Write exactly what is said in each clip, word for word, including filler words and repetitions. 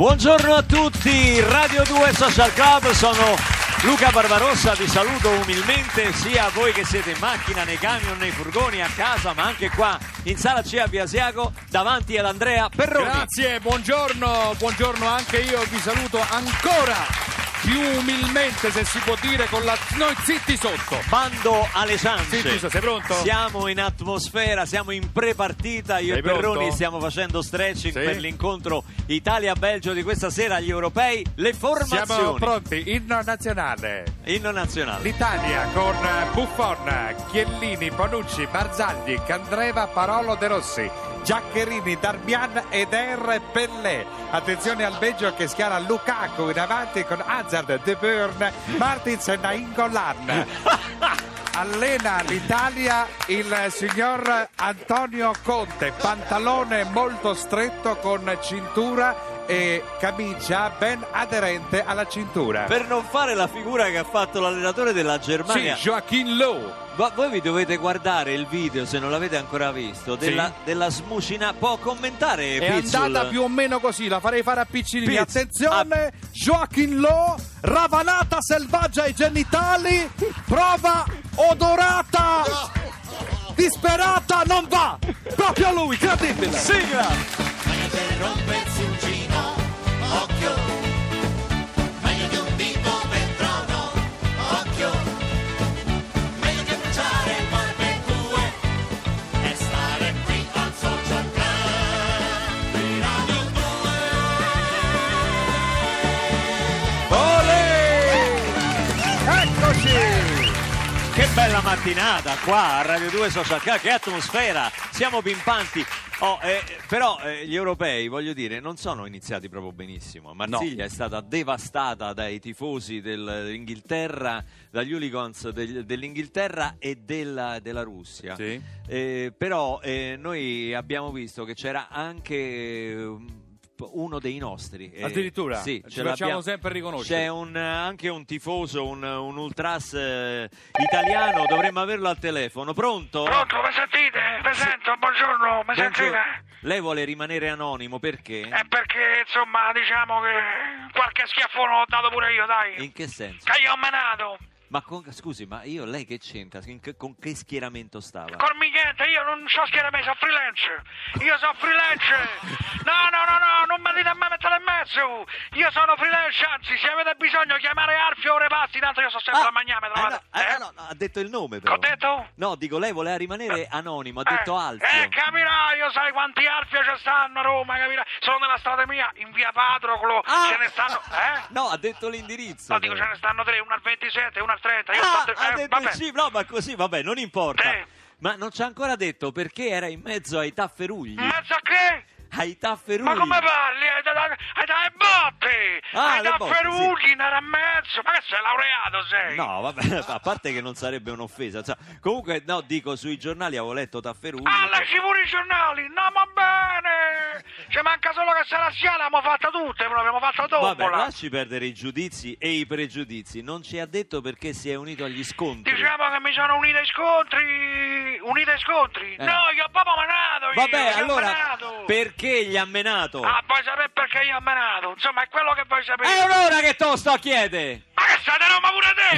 Buongiorno a tutti, Radio due Social Club, sono Luca Barbarossa, vi saluto umilmente sia a voi che siete in macchina, nei camion, nei furgoni, a casa, ma anche qua in sala C a Via Asiago, davanti ad Andrea Perroni. Grazie, buongiorno, buongiorno anche io, vi saluto ancora più umilmente, se si può dire, con la... noi zitti sotto, bando alle ciance. Zitti, sei pronto? Siamo in atmosfera, siamo in prepartita, io sei e Berroni pronto? Stiamo facendo stretching, sì, per l'incontro Italia Belgio di questa sera agli europei. Le formazioni, siamo pronti. Inno nazionale, inno nazionale l'Italia con Buffon, Chiellini, Panucci, Barzagli, Candreva, Parolo, De Rossi, Giaccherini, Darmian ed R. Pellé. Attenzione al Belgio che schiara Lukaku in avanti con Hazard, De Bruyne, Martins e Nainggolan. Allena l'Italia il signor Antonio Conte, pantalone molto stretto con cintura e camicia ben aderente alla cintura, per non fare la figura che ha fatto l'allenatore della Germania, sì, Joachim Löw. Ma voi vi dovete guardare il video, se non l'avete ancora visto, della, sì, della smucina. Può commentare, è Pizzol. Andata più o meno così, la farei fare a Piccinini. Pizz- attenzione, a- Joachim Löw, ravanata selvaggia ai genitali, prova odorata, disperata, non va, proprio lui, credibile. Sigla. Occhio, meglio di un dito per trono, occhio, meglio che bruciare barbecue e stare qui al Social Club di Radio due. Olè! Eccoci! Che bella mattinata qua a Radio due Social Club, che atmosfera, siamo pimpanti. Oh, eh, però eh, gli europei, voglio dire, non sono iniziati proprio benissimo. Marsiglia, no, è stata devastata dai tifosi del, dell'Inghilterra, dagli hooligans del, dell'Inghilterra e della, della Russia, sì. eh, Però eh, noi abbiamo visto che c'era anche... Eh, uno dei nostri, eh, addirittura, sì, ce, ce facciamo sempre riconoscere. C'è un, anche un tifoso, un, un ultras eh, italiano, dovremmo averlo al telefono. Pronto? Pronto, mi sentite? Mi sento, buongiorno, mi buongiorno. Sentite? Lei vuole rimanere anonimo, perché? Eh, perché insomma, diciamo che qualche schiaffone l'ho dato pure io, dai. In che senso? Che io ho menato. Ma con, scusi, ma io, lei che c'entra? Con che schieramento stava? Col niente, io non so schieramento, sono freelance. Io sono freelance. No, no, no, no, non mi dite a me mettere in mezzo. Io sono freelance, anzi, se avete bisogno chiamare Alfio o Repasti, tanto io sono sempre ah, a magname. Eh no, eh? Eh no, ha detto il nome però. Ho detto? No, dico, lei voleva rimanere anonimo, ha eh, detto Alfio. Eh, capirà, io sai quanti Alfio ci stanno a Roma, capirà? Sono nella strada mia, in via Padroclo, ah, ce ne stanno... Eh? No, ha detto l'indirizzo. No, però dico, ce ne stanno tre, una al ventisette, una al trenta, io ah, sto... ha detto eh, sì, no, ma così, vabbè, non importa. Eh. Ma non ci ha ancora detto perché era in mezzo ai tafferugli. In mezzo a che? Ai tafferugli. Ma come parli? Ai, da, ai, da, ai botte! Ah, ai tafferugli, sì, era in mezzo. Ma che sei laureato, sei? No, vabbè, a parte che non sarebbe un'offesa. Cioè, comunque, no, dico, sui giornali avevo letto tafferugli. Ah, lasci pure i giornali! No, ma bene! Cioè, manca solo che se la sia, l'abbiamo fatta tutte, però l'abbiamo fatta tombola. Vabbè, lasci perdere i giudizi e i pregiudizi. Non ci ha detto perché si è unito agli scontri. Diciamo che mi sono unito ai scontri. Unito ai scontri? Eh. No, io ho proprio menato. Vabbè, io, allora, menato. Perché? Che gli ha menato? Ah, vuoi sapere perché gli ha menato? Insomma, è quello che vuoi sapere. È un'ora che te lo sto a chiedere. Ma che stai da Roma pure te?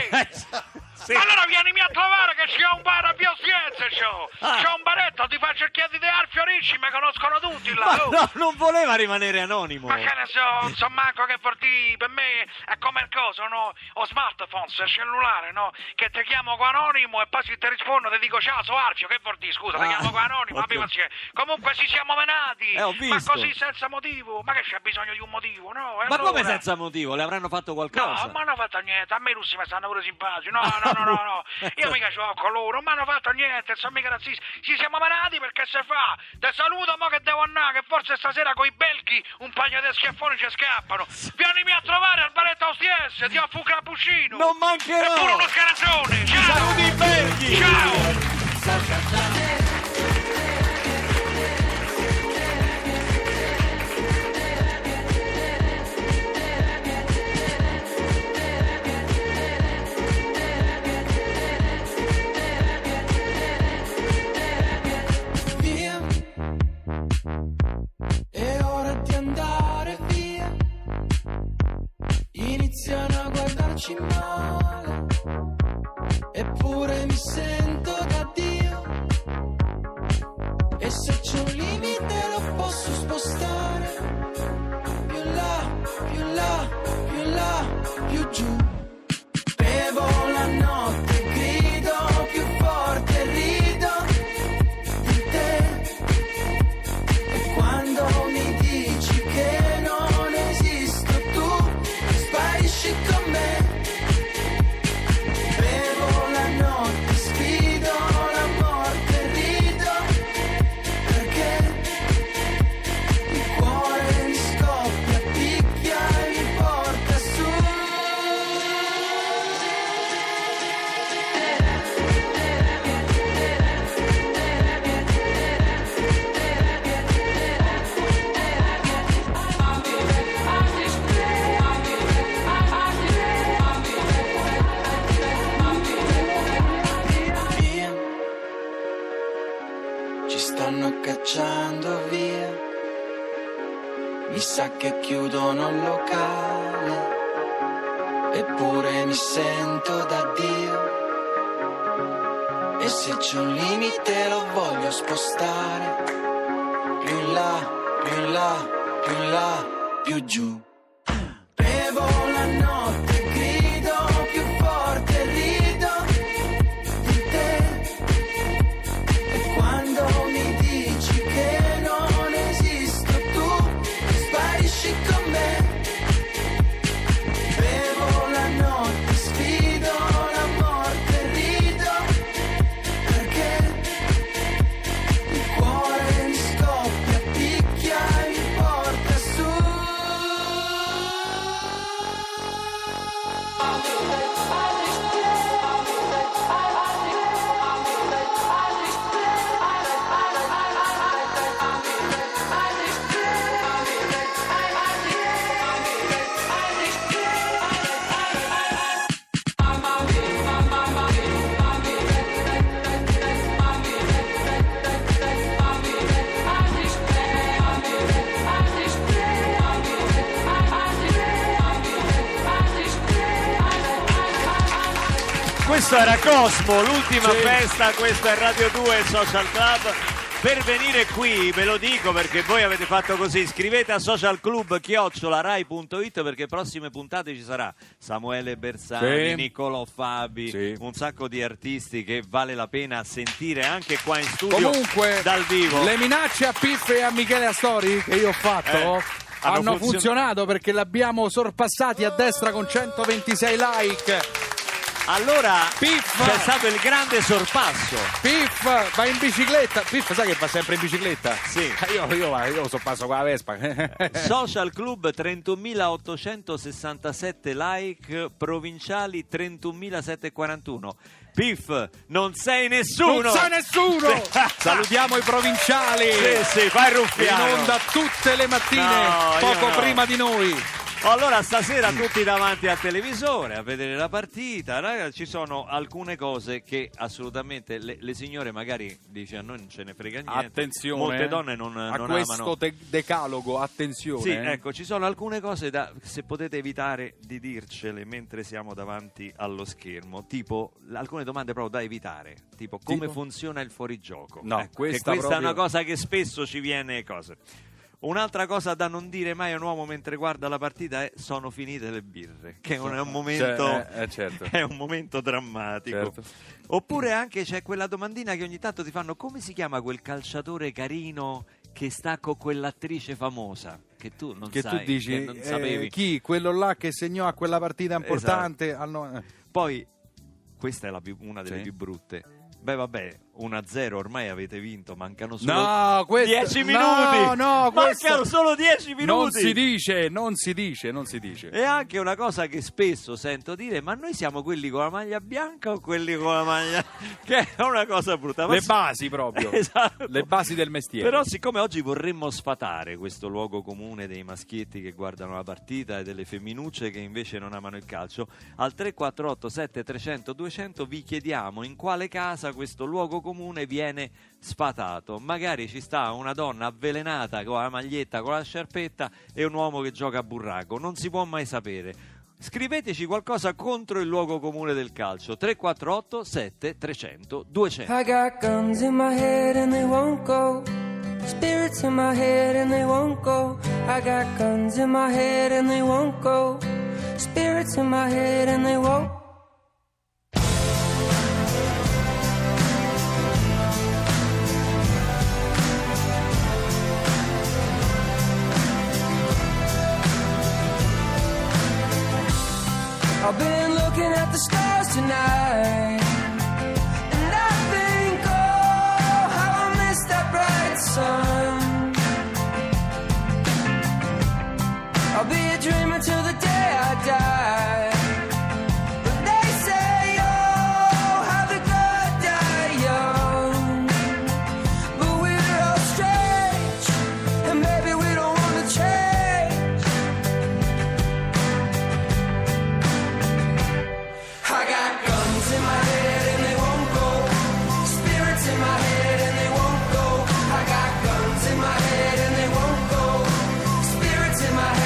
Sì. Allora vienimi a trovare che c'è un bar a Via Sienze, c'ho. Ah. C'ho un baretto, ti faccio il chiedi di Alfio Ricci, mi conoscono tutti là. Ma no, non voleva rimanere anonimo. Ma che ne so, insomma, manco che porti, per me è come il coso, no? O smartphone, il cellulare, no? Che ti chiamo qua anonimo e poi se ti rispondo ti dico ciao, sono Alfio, che porti, scusa, ah, ti chiamo qua anonimo, okay. Ma comunque ci siamo menati, eh, ho visto. Ma così senza motivo, ma che c'è bisogno di un motivo, no? E ma allora... come senza motivo? Le avranno fatto qualcosa? No, ma non hanno fatto niente, a me i russi mi stanno pure simpatici, no, no. No, no, no, io mica c'ho con loro, non mi hanno fatto niente, sono mica razzisti. Ci siamo manati perché se fa, te saluto mo che devo andare, che forse stasera coi belchi un paio di schiaffoni ci scappano. Vieni a trovare al baretto Austiese, ti offro un cappuccino. Non mancherò. E pure uno scarazzone. Ciao. Saluti i belchi. Ciao. È ora di andare via. farci male, eppure mi sento da Dio. E se c'è un limite lo posso spostare più in là, più in là, più in là, più giù. Bevo la notte, grido più forte, rido di te. E quando mi dici che non esisto tu, sparisci con me. Cacciando via, mi sa che chiudono il locale, eppure mi sento da Dio. E se c'è un limite lo voglio spostare più in là, più in là, più in là, più giù. Bevo la notte, grido più forte, rido di te. E quando mi che non esisto tu, sparisci con me. Bevo la notte, sfido la morte, rido perché il cuore mi scoppia, picchia e mi porta su. Questo era Cosmo, l'ultima sì. festa, questa è Radio due Social Club. Per venire qui ve lo dico perché voi avete fatto così, scrivete a socialclub chiocciola rai punto it perché prossime puntate ci sarà Samuele Bersani, sì. Niccolò Fabi, sì. un sacco di artisti che vale la pena sentire anche qua in studio. Comunque, dal vivo. Le minacce a Pizzo e a Michele Astori che io ho fatto... Eh. Hanno, hanno funzionato, funzionato perché l'abbiamo sorpassati a destra con centoventisei like. Allora Piff, c'è stato il grande sorpasso. Piff va in bicicletta. Piff, sai che va sempre in bicicletta? Sì. Io, io, io sorpasso con la Vespa. Social Club trentunomilaottocentosessantasette like, Provinciali trentunomilasettecentoquarantuno. Piff, non sei nessuno. Non sei nessuno. Salutiamo i Provinciali. Sì, sì, vai ruffiano. In onda tutte le mattine, no, poco no. prima di noi. Allora stasera tutti davanti al televisore a vedere la partita, ragazzi, ci sono alcune cose che assolutamente le, le signore magari dice a noi non ce ne frega niente. Attenzione, molte donne non, a non questo amano de- decalogo, attenzione. Sì, ecco, ci sono alcune cose da, se potete evitare di dircele mentre siamo davanti allo schermo, tipo alcune domande proprio da evitare, tipo come tipo? funziona il fuorigioco. No, ecco, questa, questa proprio... è una cosa che spesso ci viene cose. Un'altra cosa da non dire mai a un uomo mentre guarda la partita è sono finite le birre, che è un, è un momento, cioè, è, è certo. è un momento drammatico. Certo. Oppure anche c'è quella domandina che ogni tanto ti fanno: come si chiama quel calciatore carino che sta con quell'attrice famosa? Che tu non che sai, tu dici, che non eh, sapevi. Chi? Quello là che segnò a quella partita importante. Esatto. Hanno... Poi, questa è la più, una delle sì. più brutte. Beh vabbè, uno a zero ormai avete vinto, mancano solo no, questo... dieci minuti. No, no, questo... Mancano solo dieci minuti. Non si dice, non si dice, non si dice. E anche una cosa che spesso sento dire: ma noi siamo quelli con la maglia bianca o quelli con la maglia... Che è una cosa brutta. Ma... Le basi proprio, esatto. Le basi del mestiere. Però siccome oggi vorremmo sfatare questo luogo comune dei maschietti che guardano la partita e delle femminucce che invece non amano il calcio, al tre quattro otto sette trecento duecento vi chiediamo in quale casa questo luogo comune viene sfatato. Magari ci sta una donna avvelenata con la maglietta, con la sciarpetta, e un uomo che gioca a burraco, non si può mai sapere. Scriveteci qualcosa contro il luogo comune del calcio. Tre quattro otto sette tre zero zero due zero zero. I got guns in my head and they won't go. Spirits in my head and they won't go. I got guns in my head and they won't go. Spirits in my head and they won't go. I've been looking at the stars tonight, and I think, oh, how I miss that bright sun. I'll be a dreamer till the day I die, but they say, oh, how the good die young. But we're all strange, and maybe we don't want to change. I got guns in my head and they won't go. Spirits in my head and they won't go. I got guns in my head and they won't go. Spirits in my head.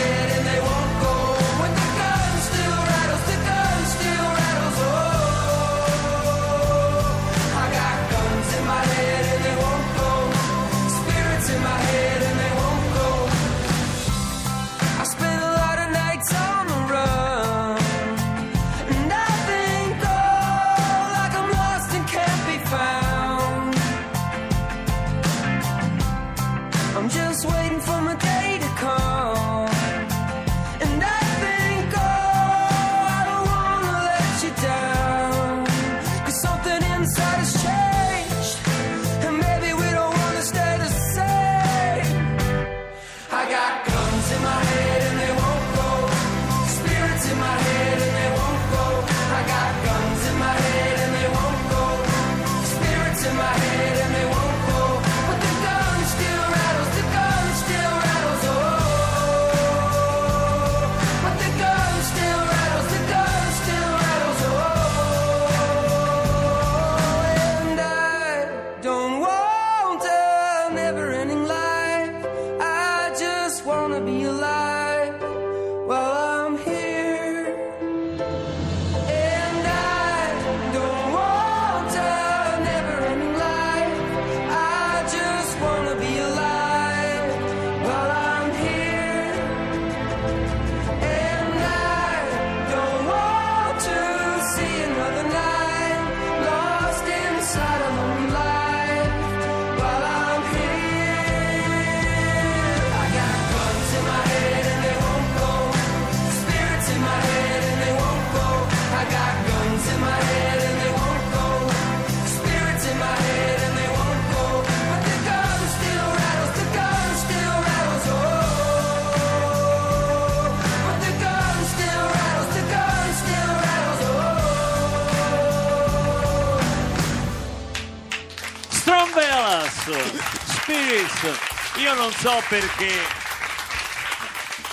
Io non so perché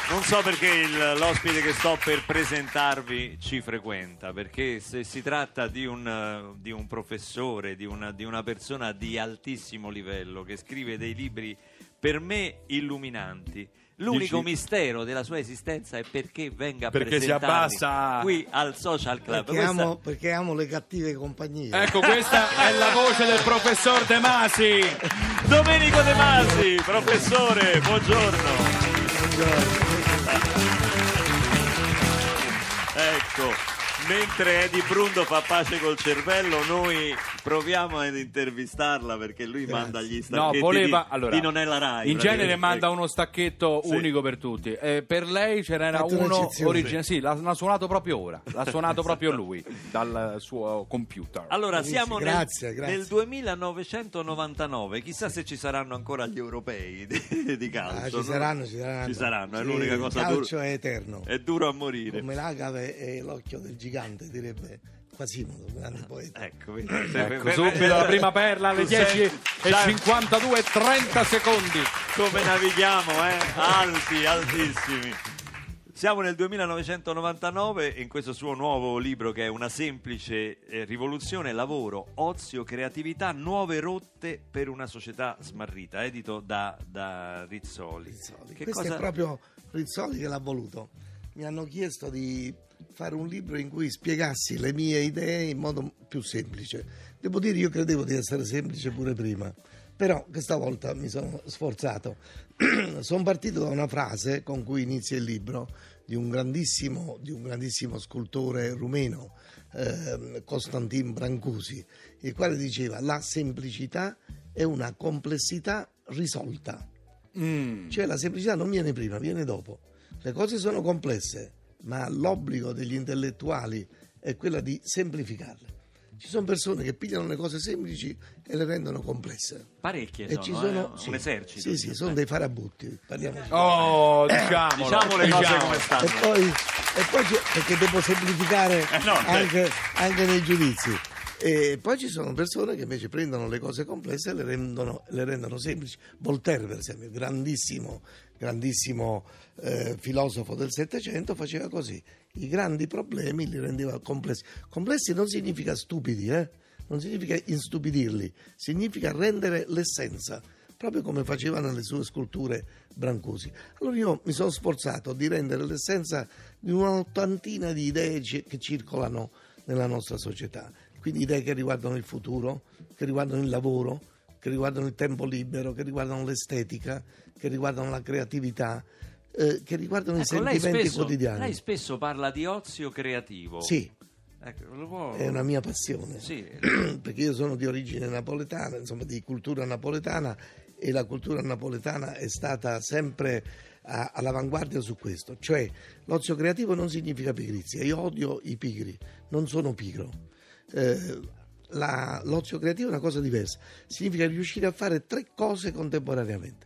non so perché il, l'ospite che sto per presentarvi ci frequenta, perché se si tratta di un, di un professore, di una, di una persona di altissimo livello che scrive dei libri per me illuminanti. L'unico Dici? mistero della sua esistenza è perché venga presentato qui al Social Club. Perché, questa... amo, perché amo le cattive compagnie. Ecco, questa è la voce del professor De Masi. Domenico De Masi, professore, buongiorno. Buongiorno. Ecco, mentre Eddie Brundo fa pace col cervello, noi proviamo ad intervistarla perché lui Grazie. manda gli stacchetti. No, voleva, di, allora, di Non è la Rai. In genere manda uno stacchetto sì. unico per tutti. Eh, per lei ce n'era uno originale. Sì, l'ha, l'ha suonato proprio ora. L'ha suonato proprio lui dal suo computer. Allora, siamo grazie, nel, grazie. nel duemilanovecentonovantanove. Chissà se ci saranno ancora gli europei di, di calcio. Ah, ci, no? saranno, ci saranno, ci saranno. È sì, l'unica cosa dura. Il calcio duro, è eterno. È duro a morire. Come l'agave e l'occhio del gigante. Gigante, direbbe Quasimodo, grande poeta. Ecco, ecco subito la prima perla alle dieci e cinquantadue e trenta secondi. Come navighiamo, eh? Alti, altissimi. Siamo nel duemilanovecentonovantanove, in questo suo nuovo libro che è una semplice eh, rivoluzione, lavoro, ozio, creatività, nuove rotte per una società smarrita, edito da, da Rizzoli. Rizzoli. Che Questo cosa... è proprio Rizzoli che l'ha voluto. Mi hanno chiesto di fare un libro in cui spiegassi le mie idee in modo più semplice. Devo dire, io credevo di essere semplice pure prima, però questa volta mi sono sforzato. Sono partito da una frase con cui inizia il libro di un grandissimo, di un grandissimo scultore rumeno, eh, Constantin Brancusi, il quale diceva: la semplicità è una complessità risolta. Mm. Cioè la semplicità non viene prima, viene dopo. Le cose sono complesse, ma l'obbligo degli intellettuali è quello di semplificarle. Ci sono persone che pigliano le cose semplici e le rendono complesse. Parecchie e sono, ci sono eh, sì, un esercito. Sì, sì, sono dei farabutti. Parliamoci. Oh, diciamolo, diciamo le cose come stanno. E poi, e poi perché devo semplificare eh no, anche, anche nei giudizi. E poi ci sono persone che invece prendono le cose complesse e le rendono, le rendono semplici. Voltaire, per esempio, grandissimo, grandissimo eh, filosofo del Settecento, faceva così: i grandi problemi li rendeva complessi. Complessi non significa stupidi, eh? Non significa instupidirli, significa rendere l'essenza, proprio come faceva nelle sue sculture Brancusi. Allora io mi sono sforzato di rendere l'essenza di un'ottantina di idee che circolano nella nostra società. Quindi idee che riguardano il futuro, che riguardano il lavoro, che riguardano il tempo libero, che riguardano l'estetica, che riguardano la creatività, eh, che riguardano ecco, i sentimenti lei spesso, quotidiani. Lei spesso parla di ozio creativo. Sì, ecco, lo può... è una mia passione, sì. Perché io sono di origine napoletana, insomma di cultura napoletana, e la cultura napoletana è stata sempre a, all'avanguardia su questo. Cioè l'ozio creativo non significa pigrizia, io odio i pigri, non sono pigro. Eh, la, l'ozio creativo è una cosa diversa, significa riuscire a fare tre cose contemporaneamente: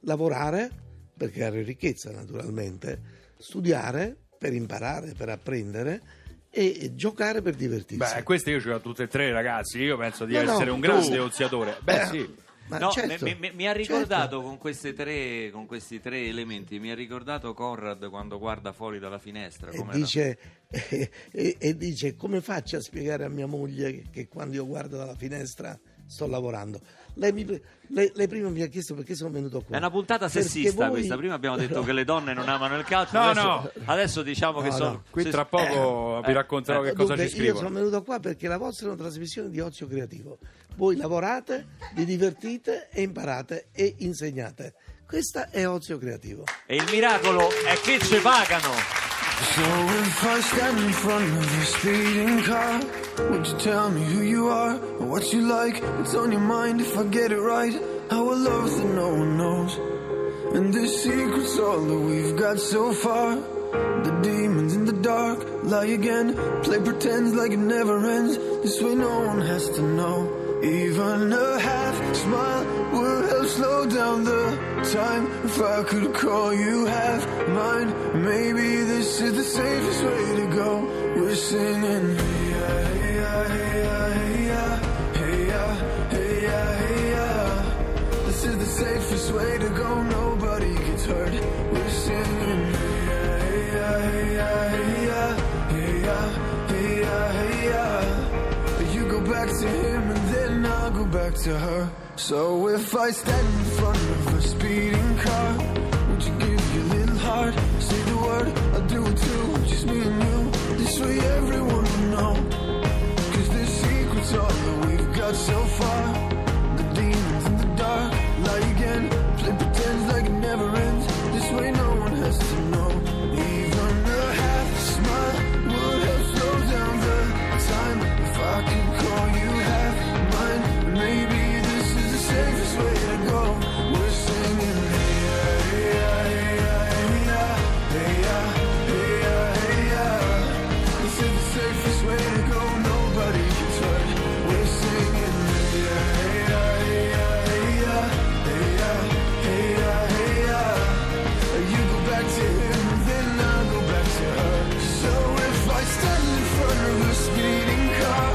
lavorare per creare ricchezza naturalmente, studiare per imparare, per apprendere, e, e giocare per divertirsi. Beh, queste io ce l'ho tutte e tre, ragazzi. Io penso di no, essere no, un grande tu... oziatore. Beh, eh, sì. Ma no, certo, mi, mi, mi ha ricordato certo. con, queste tre, con questi tre elementi mi ha ricordato Conrad quando guarda fuori dalla finestra e dice, e, e, e dice: come faccio a spiegare a mia moglie che, che quando io guardo dalla finestra sto lavorando? Lei, mi, lei, lei prima mi ha chiesto perché sono venuto qua. È una puntata sessista voi... questa. Prima abbiamo detto che le donne non amano il calcio. No, adesso, no. adesso diciamo no, che no. sono. Qui tra poco eh, vi racconterò eh, che dunque, cosa ci scrivono. Io sono venuto qua perché la vostra è una trasmissione di ozio creativo. Voi lavorate, vi divertite e imparate e insegnate. Questa è ozio creativo. E il miracolo è che ci pagano. So if I stand in front of your speeding car, would you tell me who you are or what you like? What's on your mind? If I get it right, I will love that no one knows. And this secret's all that we've got so far. The demons in the dark lie again, play pretends like it never ends. This way no one has to know. Even a half smile would help slow down the time. If I could call you half mine, maybe this is the safest way to go. We're singing hey ya, hey ya, hey ya, hey ya, hey ya, hey ya. This is the safest way to go, nobody gets hurt. We're singing hey ya, hey ya, hey ya, hey ya, hey ya, hey ya, hey ya. You go back to him and then I'll go back to her. So if I stand in front of a speeding car, would you give your little heart? Say the word, I'll do it too, just me and you. This way everyone will know, cause this secret's all that we've got so far. The demons in the dark lie again, play pretends like it never ends. This way no one has to know. Even a half smile would help slow down the time. If I could call you half mine, maybe safest way to go. We're singing hey ya, hey ya, hey ya, hey ya, hey ya, hey ya, hey ya. This is the safest way to go, nobody gets hurt. We're singing hey ya, hey ya, hey ya, hey ya, hey ya, hey ya, hey ya. You go back to him and then I'll go back to her. So if I stand in front of a speeding car,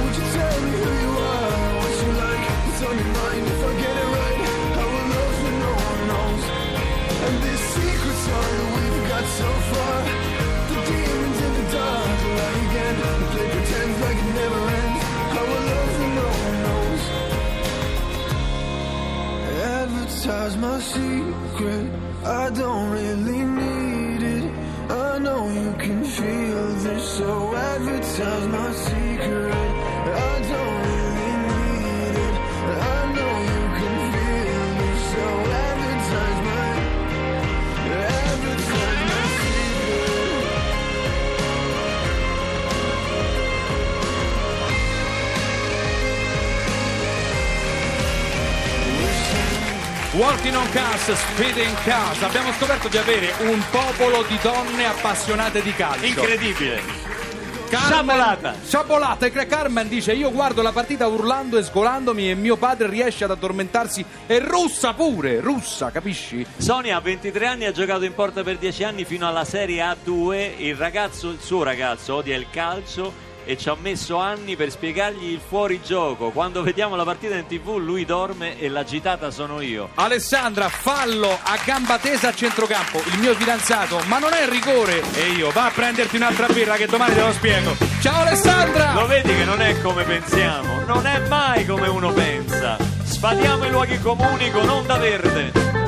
would you tell me who you are, what you like, what's on your mind? So far, the demons in the dark lie again. The play pretends like it never ends. How I love you, no one knows. Advertise my secret, I don't really need it. I know you can feel Working on Cars, Sfide in Casa. Abbiamo scoperto di avere un popolo di donne appassionate di calcio. Incredibile. Sciabolata. Sciabolata. E Carmen dice: io guardo la partita urlando e sgolandomi e mio padre riesce ad addormentarsi. E russa pure, russa, capisci? Sonia ha ventitré anni, ha giocato in porta per dieci anni fino alla Serie A due. Il ragazzo, il suo ragazzo, odia il calcio e ci ha messo anni per spiegargli il fuorigioco. Quando vediamo la partita in tv lui dorme e l'agitata sono io. Alessandra, fallo a gamba tesa a centrocampo, il mio fidanzato: ma non è rigore? E io: va a prenderti un'altra birra che domani te lo spiego. Ciao Alessandra. Lo vedi che non è come pensiamo, non è mai come uno pensa. Sfatiamo i luoghi comuni con Onda Verde.